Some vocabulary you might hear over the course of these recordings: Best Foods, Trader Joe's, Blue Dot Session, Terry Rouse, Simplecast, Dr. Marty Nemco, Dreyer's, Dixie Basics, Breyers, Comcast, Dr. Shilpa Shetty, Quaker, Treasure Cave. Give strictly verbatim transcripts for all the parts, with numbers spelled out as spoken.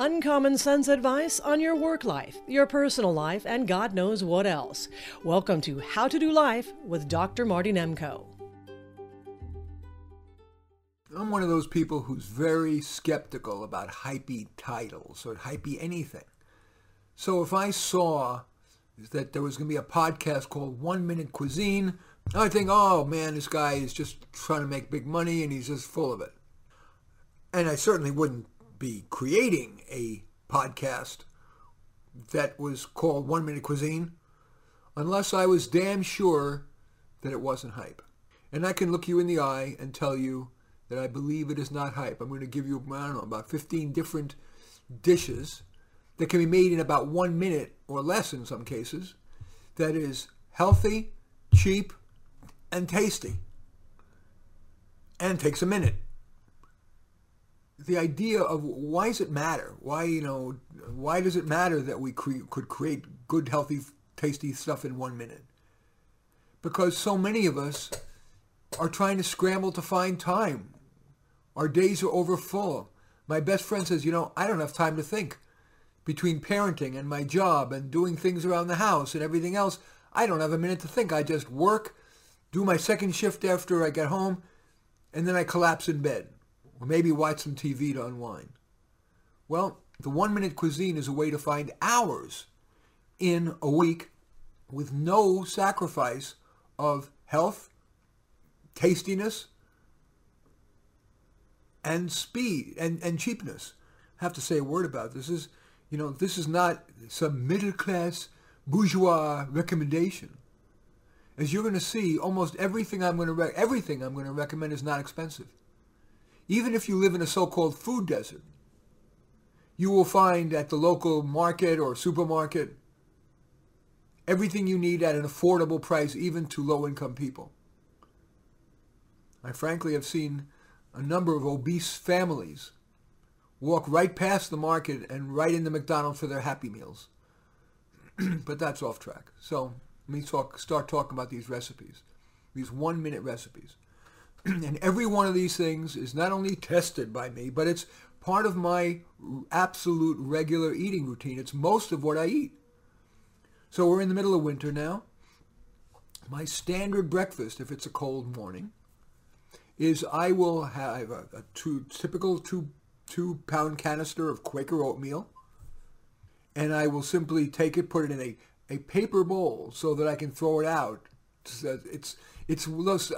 Uncommon sense advice on your work life, your personal life, and God knows what else. Welcome to How to Do Life with Doctor Marty Nemco. I'm one of those people who's very skeptical about hypey titles or hypey anything. So if I saw that there was going to be a podcast called One Minute Cuisine, I think, oh man, this guy is just trying to make big money and he's just full of it. And I certainly wouldn't be creating a podcast that was called One Minute Cuisine unless I was damn sure that it wasn't hype. And I can look you in the eye and tell you that I believe it is not hype. I'm going to give you, I don't know, about fifteen different dishes that can be made in about one minute or less in some cases, that is healthy, cheap, and tasty, and takes a minute. The idea of why does it matter? Why, you know, why does it matter that we cre- could create good, healthy, tasty stuff in one minute? Because so many of us are trying to scramble to find time. Our days are overfull. My best friend says, you know, I don't have time to think. Between parenting and my job and doing things around the house and everything else, I don't have a minute to think. I just work, do my second shift after I get home, and then I collapse in bed. Or maybe watch some T V to unwind. Well, the one-minute cuisine is a way to find hours in a week with no sacrifice of health, tastiness, and speed, and, and cheapness. I have to say a word about this. This is, you know, this is not some middle-class bourgeois recommendation. As you're going to see, almost everything I'm going to re- everything I'm going to recommend is not expensive. Even if you live in a so-called food desert, you will find at the local market or supermarket everything you need at an affordable price, even to low-income people. I frankly have seen a number of obese families walk right past the market and right into McDonald's for their Happy Meals. But that's off track. So let me talk, start talking about these recipes, these one-minute recipes. And every one of these things is not only tested by me, but it's part of my absolute regular eating routine. It's most of what I eat. So we're in the middle of winter now. My standard breakfast, if it's a cold morning, is I will have a, a two, typical two, two-pound canister of Quaker oatmeal, and I will simply take it, put it in a, a paper bowl so that I can throw it out. So it's It's,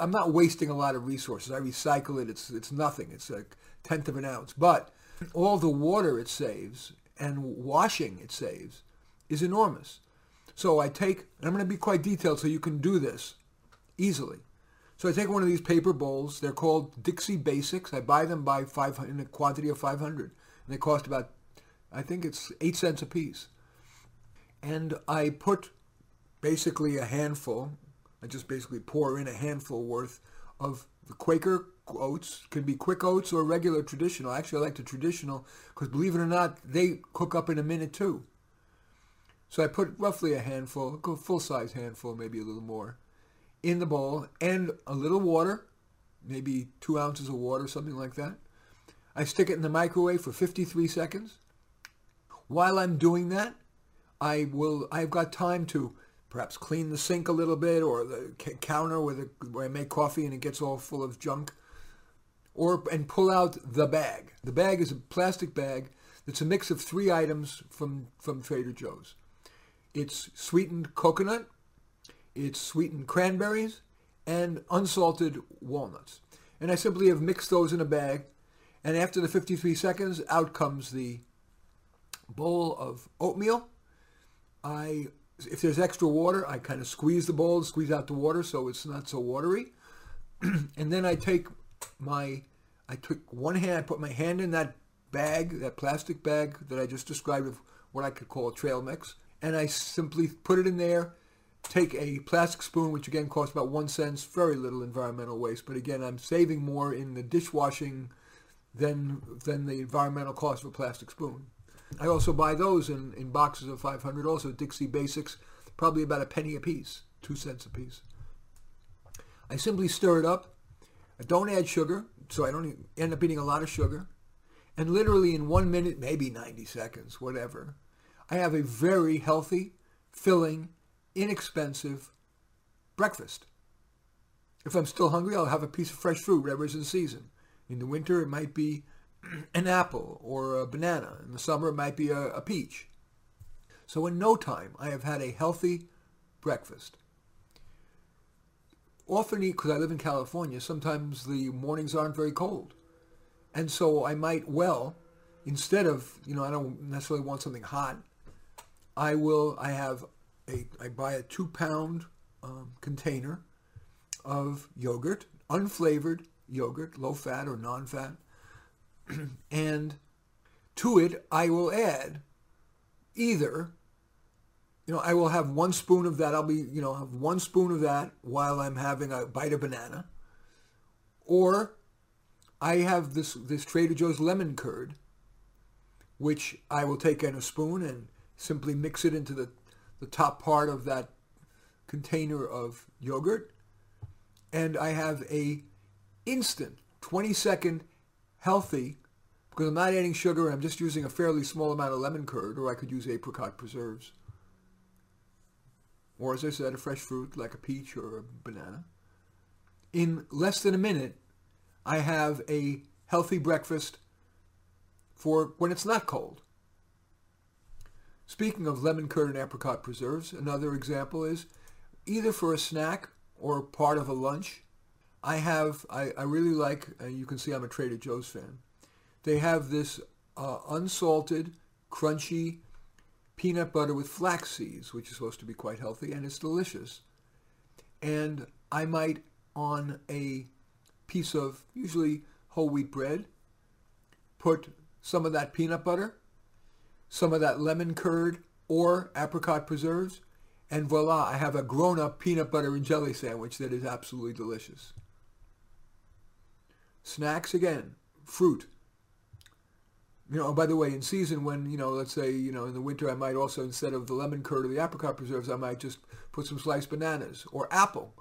I'm not wasting a lot of resources. I recycle it. It's, it's nothing. It's a tenth of an ounce. But all the water it saves and washing it saves is enormous. So I take, and I'm going to be quite detailed so you can do this easily. So I take one of these paper bowls. They're called Dixie Basics. I buy them by five, in a quantity of five hundred. And they cost about, I think it's eight cents a piece. And I put basically a handful, I just basically pour in a handful worth of the Quaker oats. Can be quick oats or regular traditional. Actually, I like the traditional because, believe it or not, they cook up in a minute too. So I put roughly a handful, a full-size handful, maybe a little more, in the bowl and a little water, maybe two ounces of water, something like that. I stick it in the microwave for fifty-three seconds. While I'm doing that, I will, I've got time to perhaps clean the sink a little bit, or the counter where, the, where I make coffee and it gets all full of junk, or and pull out the bag. The bag is a plastic bag that's a mix of three items from, from Trader Joe's. It's sweetened coconut, it's sweetened cranberries, and unsalted walnuts. And I simply have mixed those in a bag, and after the fifty-three seconds, out comes the bowl of oatmeal. I... If there's extra water, I kind of squeeze the bowl, squeeze out the water so it's not so watery. And then I take my, I took one hand, I put my hand in that bag, that plastic bag that I just described of what I could call a trail mix, and I simply put it in there, take a plastic spoon, which again costs about one cent, very little environmental waste. But again, I'm saving more in the dishwashing than, than the environmental cost of a plastic spoon. I also buy those in, in boxes of five hundred, also Dixie Basics, probably about a penny a piece, two cents a piece. I simply stir it up. I don't add sugar, so I don't end up eating a lot of sugar. and literally in one minute, maybe ninety seconds, whatever, I have a very healthy, filling, inexpensive breakfast. If I'm still hungry, I'll have a piece of fresh fruit, whatever's in season. In the winter, it might be an apple or a banana. In the summer, it might be a, a peach. So in no time, I have had a healthy breakfast. Often, because I live in California, sometimes the mornings aren't very cold. And so I might well, instead of, you know, I don't necessarily want something hot, I will, I have a, I buy a two-pound um, container of yogurt, unflavored yogurt, low-fat or non-fat, and to it I will add either, you know, I will have one spoon of that, I'll be, you know, have one spoon of that while I'm having a bite of banana, or I have this, this Trader Joe's lemon curd, which I will take in a spoon and simply mix it into the, the top part of that container of yogurt, and I have a instant twenty second healthy, because I'm not adding sugar and I'm just using a fairly small amount of lemon curd, or I could use apricot preserves, or as I said, a fresh fruit like a peach or a banana. In less than a minute, I have a healthy breakfast for when it's not cold. Speaking of lemon curd and apricot preserves, another example is either for a snack or part of a lunch. I have, I, I really like, and uh, you can see I'm a Trader Joe's fan. They have this uh, unsalted, crunchy peanut butter with flax seeds, which is supposed to be quite healthy, and it's delicious. And I might, on a piece of usually whole wheat bread, put some of that peanut butter, some of that lemon curd, or apricot preserves, and voila, I have a grown-up peanut butter and jelly sandwich that is absolutely delicious. Snacks again, fruit. You know, by the way, in season when, you know, let's say, you know, in the winter, I might also, instead of the lemon curd or the apricot preserves, I might just put some sliced bananas or apple.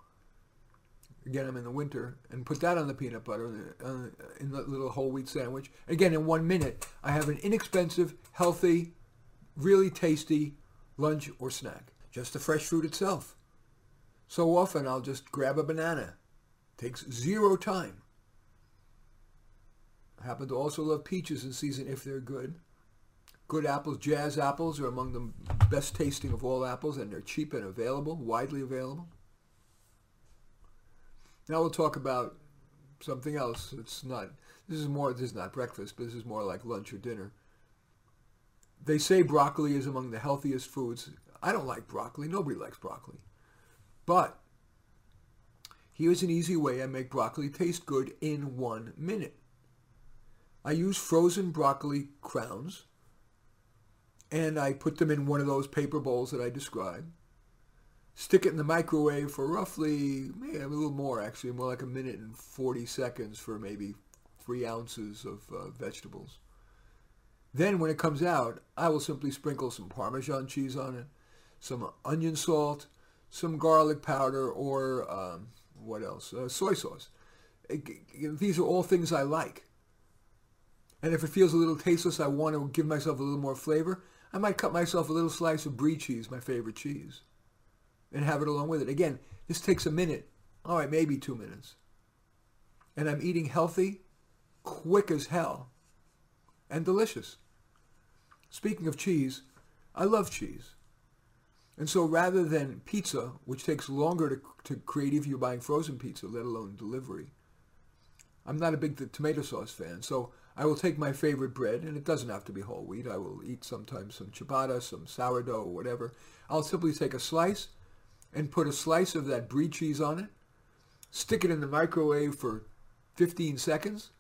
Again, I'm in the winter, and put that on the peanut butter uh, in the little whole wheat sandwich. Again, in one minute, I have an inexpensive, healthy, really tasty lunch or snack. Just the fresh fruit itself. So often, I'll just grab a banana. Takes zero time. I happen to also love peaches in season if they're good. Good apples, jazz apples, are among the best tasting of all apples, and they're cheap and available, widely available. Now we'll talk about something else. It's not, this is more, this is not breakfast, but this is more like lunch or dinner. They say broccoli is among the healthiest foods. I don't like broccoli. Nobody likes broccoli. But here's an easy way I make broccoli taste good in one minute. I use frozen broccoli crowns, and I put them in one of those paper bowls that I described. Stick it in the microwave for roughly, maybe a little more actually, more like a minute and forty seconds for maybe three ounces of uh, vegetables. Then when it comes out, I will simply sprinkle some Parmesan cheese on it, some onion salt, some garlic powder, or um, what else? Uh, soy sauce. It, it, these are all things I like. And if it feels a little tasteless, I want to give myself a little more flavor, I might cut myself a little slice of brie cheese, my favorite cheese, and have it along with it. Again, this takes a minute, all right, maybe two minutes. And I'm eating healthy, quick as hell, and delicious. Speaking of cheese, I love cheese. And so rather than pizza, which takes longer to, to create if you're buying frozen pizza, let alone delivery, I'm not a big tomato sauce fan, so I will take my favorite bread, and it doesn't have to be whole wheat. I will eat sometimes some ciabatta, some sourdough, whatever. I'll simply take a slice, and put a slice of that brie cheese on it, stick it in the microwave for fifteen seconds,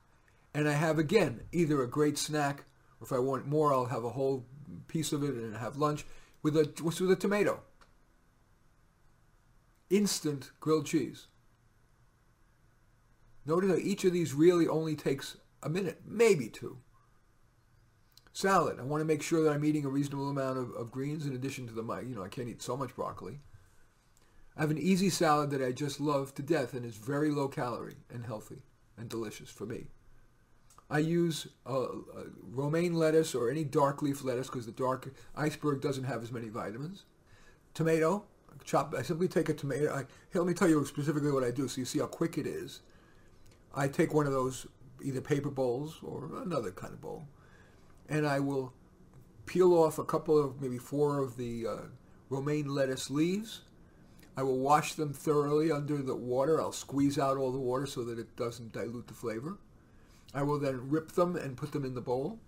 and I have, again, either a great snack, or if I want more, I'll have a whole piece of it and have lunch with a, with a tomato. Instant grilled cheese. Notice that each of these really only takes a minute, maybe two. Salad. I want to make sure that I'm eating a reasonable amount of, of greens in addition to the, you know, I can't eat so much broccoli. I have an easy salad that I just love to death and is very low calorie and healthy and delicious for me. I use uh, romaine lettuce or any dark leaf lettuce because the dark iceberg doesn't have as many vitamins. Tomato, chop. I simply take a tomato. I, here, let me tell you specifically what I do so you see how quick it is. I take one of those either paper bowls or another kind of bowl, and I will peel off a couple of, maybe four of the uh, romaine lettuce leaves. I will wash them thoroughly under the water. I'll squeeze out all the water so that it doesn't dilute the flavor. I will then rip them and put them in the bowl.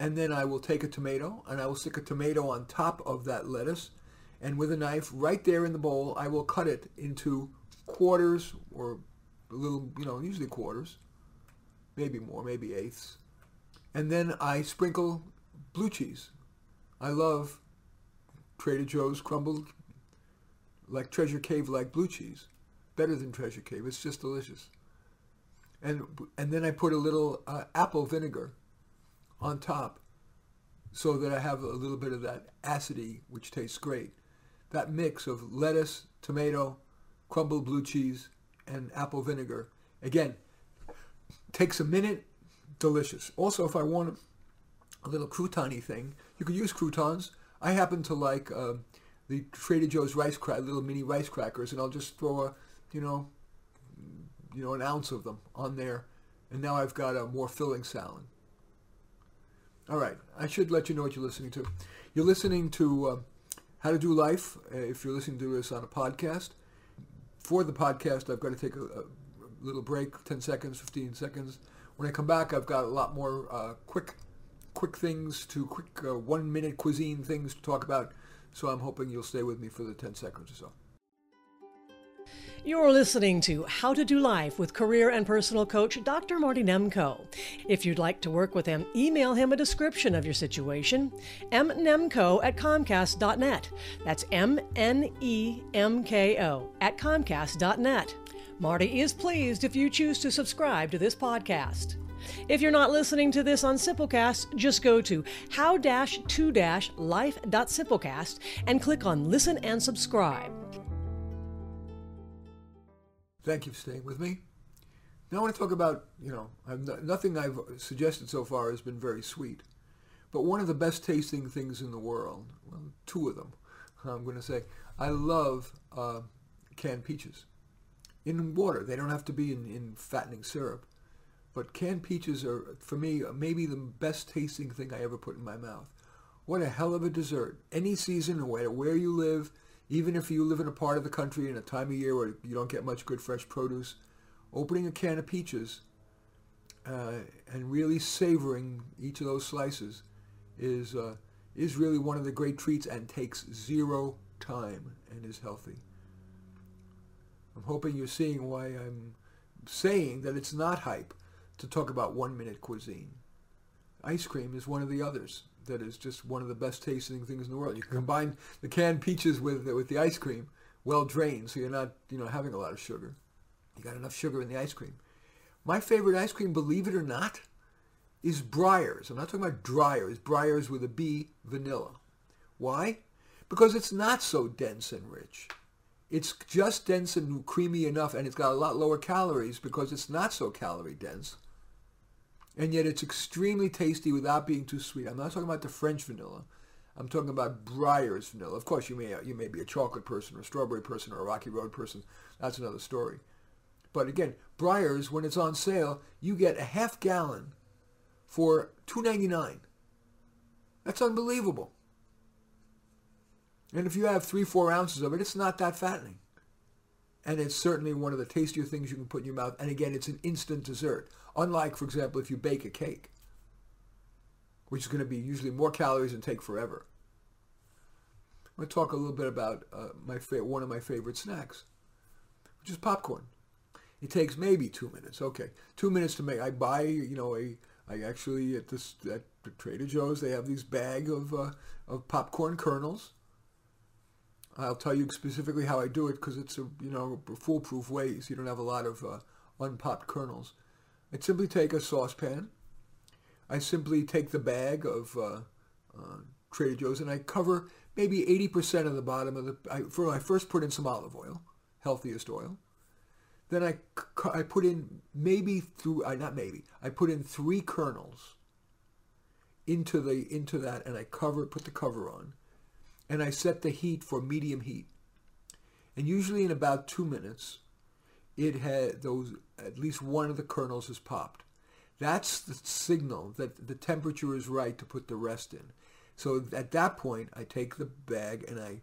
And then I will take a tomato, and I will stick a tomato on top of that lettuce. And with a knife right there in the bowl, I will cut it into quarters or a little, you know, usually quarters, maybe more, maybe eighths. And then I sprinkle blue cheese. I love Trader Joe's crumbled, like Treasure Cave, like blue cheese. Better than Treasure Cave. It's just delicious. And, and then I put a little uh, apple vinegar on top so that I have a little bit of that acidity, which tastes great. That mix of lettuce, tomato, crumbled blue cheese, and apple vinegar. Again, takes a minute, delicious. Also, if I want a little crouton-y thing, you could use croutons. I happen to like uh, the Trader Joe's rice crack, little mini rice crackers, and I'll just throw a, you know, you know, an ounce of them on there, and now I've got a more filling salad. All right, I should let you know what you're listening to. You're listening to uh, How to Do Life, uh, if you're listening to this on a podcast. For the podcast, I've got to take a, a little break, ten seconds, fifteen seconds. When I come back, I've got a lot more uh, quick quick things to, quick uh, one-minute cuisine things to talk about, so I'm hoping you'll stay with me for the ten seconds or so. You're listening to How to Do Life with career and personal coach, Doctor Marty Nemco. If you'd like to work with him, email him a description of your situation, m nemco at comcast dot net. That's M N E M K O at comcast dot net. Marty is pleased if you choose to subscribe to this podcast. If you're not listening to this on Simplecast, just go to how dash to dash life dot simplecast and click on Listen and Subscribe. Thank you for staying with me. Now I want to talk about, you know, I've not, nothing I've suggested so far has been very sweet, but one of the best tasting things in the world, well, two of them, I'm going to say, I love uh, canned peaches. In water, they don't have to be in, in fattening syrup, but canned peaches are, for me, maybe the best tasting thing I ever put in my mouth. What a hell of a dessert. Any season, no matter where you live, even if you live in a part of the country in a time of year where you don't get much good fresh produce, opening a can of peaches uh, and really savoring each of those slices is, uh, is really one of the great treats and takes zero time and is healthy. I'm hoping you're seeing why I'm saying that it's not hype to talk about one-minute cuisine. Ice cream is one of the others that is just one of the best tasting things in the world. You can combine the canned peaches with with the ice cream, well drained, so you're not, you know, having a lot of sugar. You got enough sugar in the ice cream. My favorite ice cream, believe it or not, is Breyers. I'm not talking about Dreyer's. Breyers with a B, vanilla. Why? Because it's not so dense and rich. It's just dense and creamy enough, and it's got a lot lower calories because it's not so calorie dense. And yet it's extremely tasty without being too sweet. I'm not talking about the French vanilla. I'm talking about Breyers vanilla. Of course, you may you may be a chocolate person or a strawberry person or a Rocky Road person. That's another story. But again, Breyers, when it's on sale, you get a half gallon for two ninety-nine. That's unbelievable. And if you have three, four ounces of it, it's not that fattening. And it's certainly one of the tastier things you can put in your mouth. And again, it's an instant dessert. Unlike, for example, if you bake a cake, which is going to be usually more calories and take forever. I'm going to talk a little bit about uh, my fa- one of my favorite snacks, which is popcorn. It takes maybe two minutes. Okay, two minutes to make. I buy, you know, a, I actually at this at Trader Joe's, they have these bag of uh, of popcorn kernels. I'll tell you specifically how I do it because it's a, you know, a foolproof way, so you don't have a lot of uh, unpopped kernels. I simply take a saucepan. I simply take the bag of uh, uh, Trader Joe's and I cover maybe eighty percent of the bottom of the... I, for, I first put in some olive oil, healthiest oil. Then I, I put in maybe through, uh, not maybe, I put in three kernels into the into that, and I cover put the cover on, and I set the heat for medium heat. And usually in about two minutes, it had those, at least one of the kernels has popped. That's the signal that the temperature is right to put the rest in. So at that point, I take the bag and I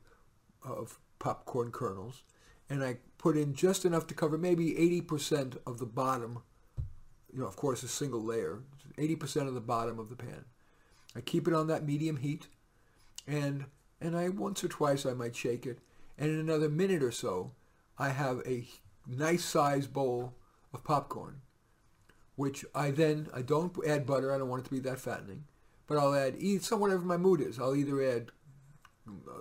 of popcorn kernels, and I put in just enough to cover maybe eighty percent of the bottom, you know, of course, a single layer, eighty percent of the bottom of the pan. I keep it on that medium heat, and and I once or twice I might shake it, and in another minute or so, I have a nice size bowl of popcorn, which I then, I don't add butter, I don't want it to be that fattening, but I'll add, eat, so whatever my mood is, I'll either add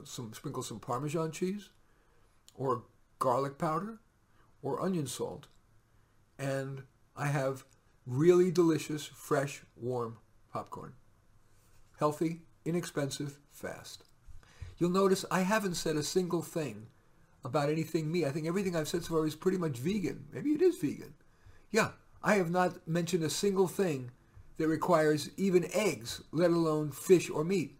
some, sprinkle some Parmesan cheese, or garlic powder, or onion salt, and I have really delicious, fresh, warm popcorn. Healthy, inexpensive, fast. You'll notice I haven't said a single thing about anything me. I think everything I've said so far is pretty much vegan. Maybe it is vegan. Yeah, I have not mentioned a single thing that requires even eggs, let alone fish or meat.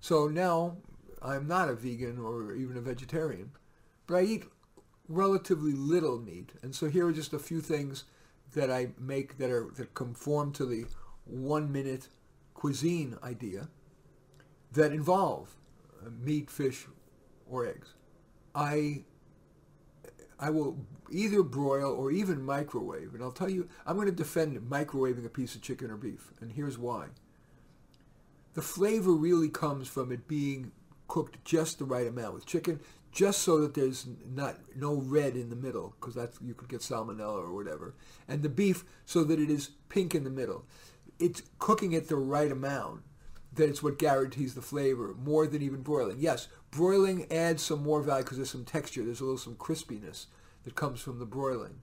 So now I'm not a vegan or even a vegetarian, but I eat relatively little meat. And so here are just a few things that I make that are that conform to the one-minute cuisine idea that involve meat, fish, or eggs. I I will either broil or even microwave, and I'll tell you, I'm going to defend microwaving a piece of chicken or beef, and here's why. The flavor really comes from it being cooked just the right amount with chicken, just so that there's not no red in the middle, because that's you could get salmonella or whatever, and the beef so that it is pink in the middle. It's cooking it the right amount that it's what guarantees the flavor more than even broiling. Yes, broiling adds some more value because there's some texture, there's a little some crispiness that comes from the broiling.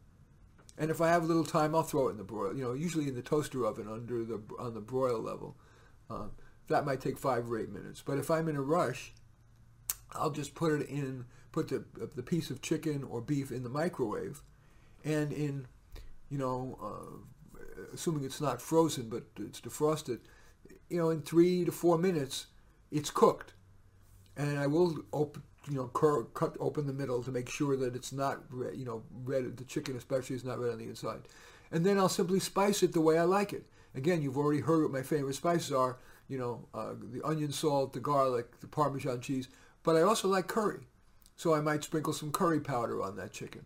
And if I have a little time, I'll throw it in the broil, you know, usually in the toaster oven under the on the broil level. Um, that might take five or eight minutes. But if I'm in a rush, I'll just put it in, put the the piece of chicken or beef in the microwave, and in, you know, uh, assuming it's not frozen but it's defrosted, you know, in three to four minutes, it's cooked. And I will open, you know, cur cut open the middle to make sure that it's not, you know, red. The chicken especially is not red on the inside. And then I'll simply spice it the way I like it. Again, you've already heard what my favorite spices are. You know, uh, the onion salt, the garlic, the Parmesan cheese. But I also like curry, so I might sprinkle some curry powder on that chicken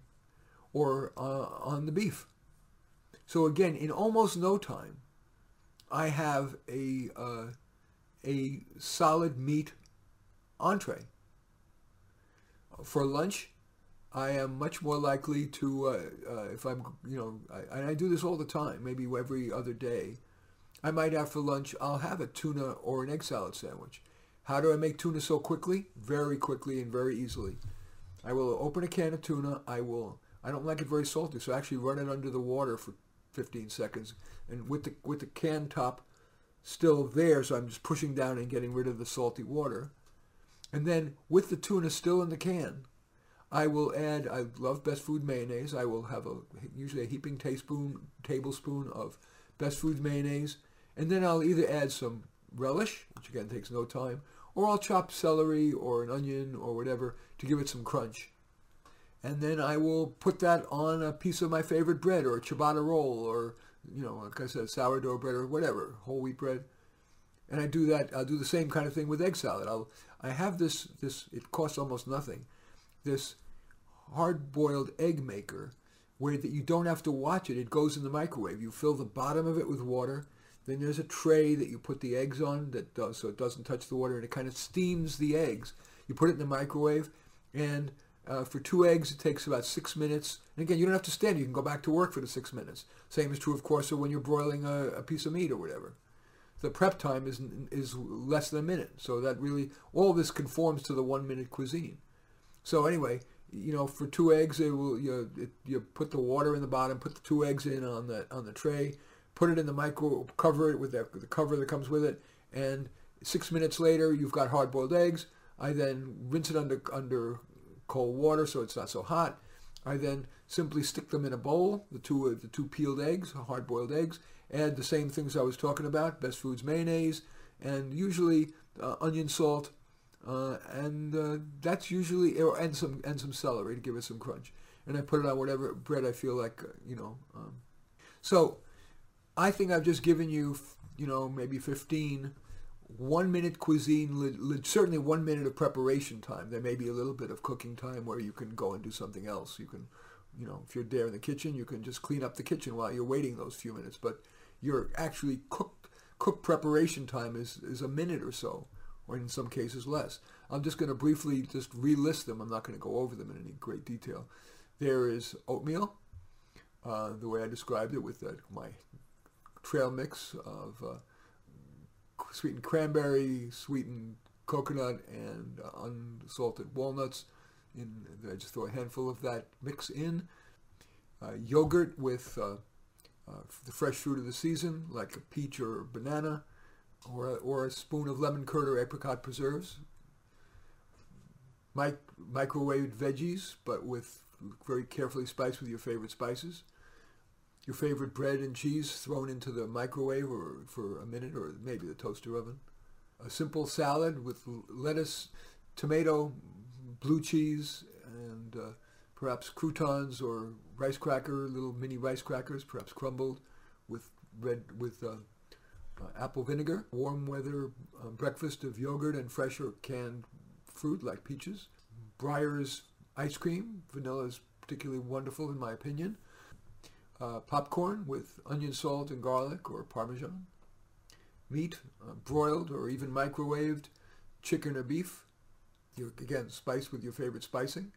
or uh, on the beef. So again, in almost no time, I have a, uh, a solid meat entree. For lunch, I am much more likely to, uh, uh, if I'm, you know, I, and I do this all the time, maybe every other day, I might have for lunch, I'll have a tuna or an egg salad sandwich. How do I make tuna so quickly? Very quickly and very easily. I will open a can of tuna. I will, I don't like it very salty, so I actually run it under the water for fifteen seconds, and with the, with the can top still there, so I'm just pushing down and getting rid of the salty water. And then with the tuna still in the can, I will add, I love Best Food mayonnaise. I will have a usually a heaping teaspoon, tablespoon of Best Foods mayonnaise, and then I'll either add some relish, which again takes no time, or I'll chop celery or an onion or whatever to give it some crunch. And then I will put that on a piece of my favorite bread or a ciabatta roll or, you know, like I said, sourdough bread or whatever, whole wheat bread. And I do that, I'll do the same kind of thing with egg salad. I'll, I have this, this, it costs almost nothing, this hard-boiled egg maker where that you don't have to watch it. It goes in the microwave. You fill the bottom of it with water. Then there's a tray that you put the eggs on that does, so it doesn't touch the water, and it kind of steams the eggs. You put it in the microwave, and uh, for two eggs, it takes about six minutes. And again, you don't have to stand. You can go back to work for the six minutes. Same is true, of course, when you're broiling a, a piece of meat or whatever. The prep time is, is less than a minute, so that really, all this conforms to the one-minute cuisine. So anyway, you know, for two eggs, it will, you, it, you put the water in the bottom, put the two eggs in on the, on the tray, put it in the microwave, cover it with the, the cover that comes with it, and six minutes later, you've got hard-boiled eggs. I then rinse it under, under cold water so it's not so hot. I then simply stick them in a bowl, the two, the two peeled eggs, hard-boiled eggs, add the same things I was talking about, Best Foods mayonnaise, and usually uh, onion salt, uh, and uh, that's usually, and some, and some celery to give it some crunch. And I put it on whatever bread I feel like, uh, you know. Um. So I think I've just given you, you know, maybe fifteen one-minute cuisine, certainly one minute of preparation time. There may be a little bit of cooking time where you can go and do something else. You can, you know, if you're there in the kitchen, you can just clean up the kitchen while you're waiting those few minutes. But your actually cooked, cook preparation time is, is a minute or so, or in some cases less. I'm just going to briefly just relist them. I'm not going to go over them in any great detail. There is oatmeal, uh, the way I described it with uh, my trail mix of uh, sweetened cranberry, sweetened coconut, and uh, unsalted walnuts. In, I just throw a handful of that mix in. Uh, yogurt with uh, uh, the fresh fruit of the season, like a peach or a banana, or, or a spoon of lemon curd or apricot preserves. Mic microwaved veggies, but with very carefully spiced with your favorite spices. Your favorite bread and cheese thrown into the microwave or for a minute, or maybe the toaster oven. A simple salad with lettuce, tomato, blue cheese, and uh, perhaps croutons or rice cracker, little mini rice crackers, perhaps crumbled with red with uh, uh, apple vinegar. Warm weather uh, breakfast of yogurt and fresh or canned fruit like peaches. Breyers ice cream, vanilla is particularly wonderful in my opinion. Uh, popcorn with onion, salt, and garlic, or Parmesan. Meat, uh, broiled or even microwaved, chicken or beef. You're, again, spiced with your favorite spicing.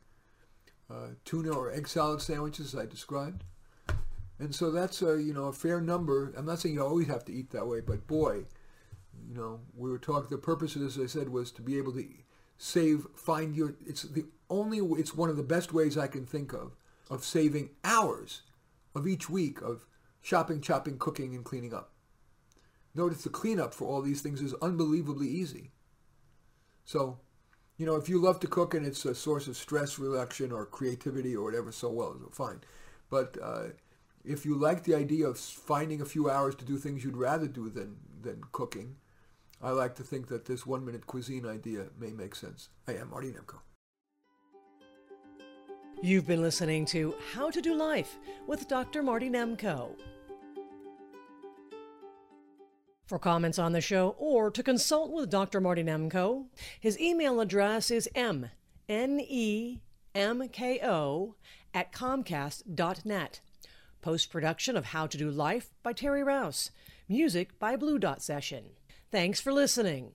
Uh, tuna or egg salad sandwiches, as I described. And so that's a, you know, a fair number. I'm not saying you always have to eat that way, but boy, you know, we were talking, the purpose of this, as I said, was to be able to save, find your, it's the only, it's one of the best ways I can think of, of saving hours of each week of shopping, chopping, cooking, and cleaning up. Notice the cleanup for all these things is unbelievably easy. So, you know, if you love to cook and it's a source of stress reduction or creativity or whatever, so well, fine. But uh, if you like the idea of finding a few hours to do things you'd rather do than, than cooking, I like to think that this one-minute cuisine idea may make sense. I am Marty Nemco. You've been listening to How to Do Life with Doctor Marty Nemco. For comments on the show or to consult with Doctor Marty Nemco, his email address is m n e m k o at comcast dot net. Post-production of How to Do Life by Terry Rouse. Music by Blue Dot Session. Thanks for listening.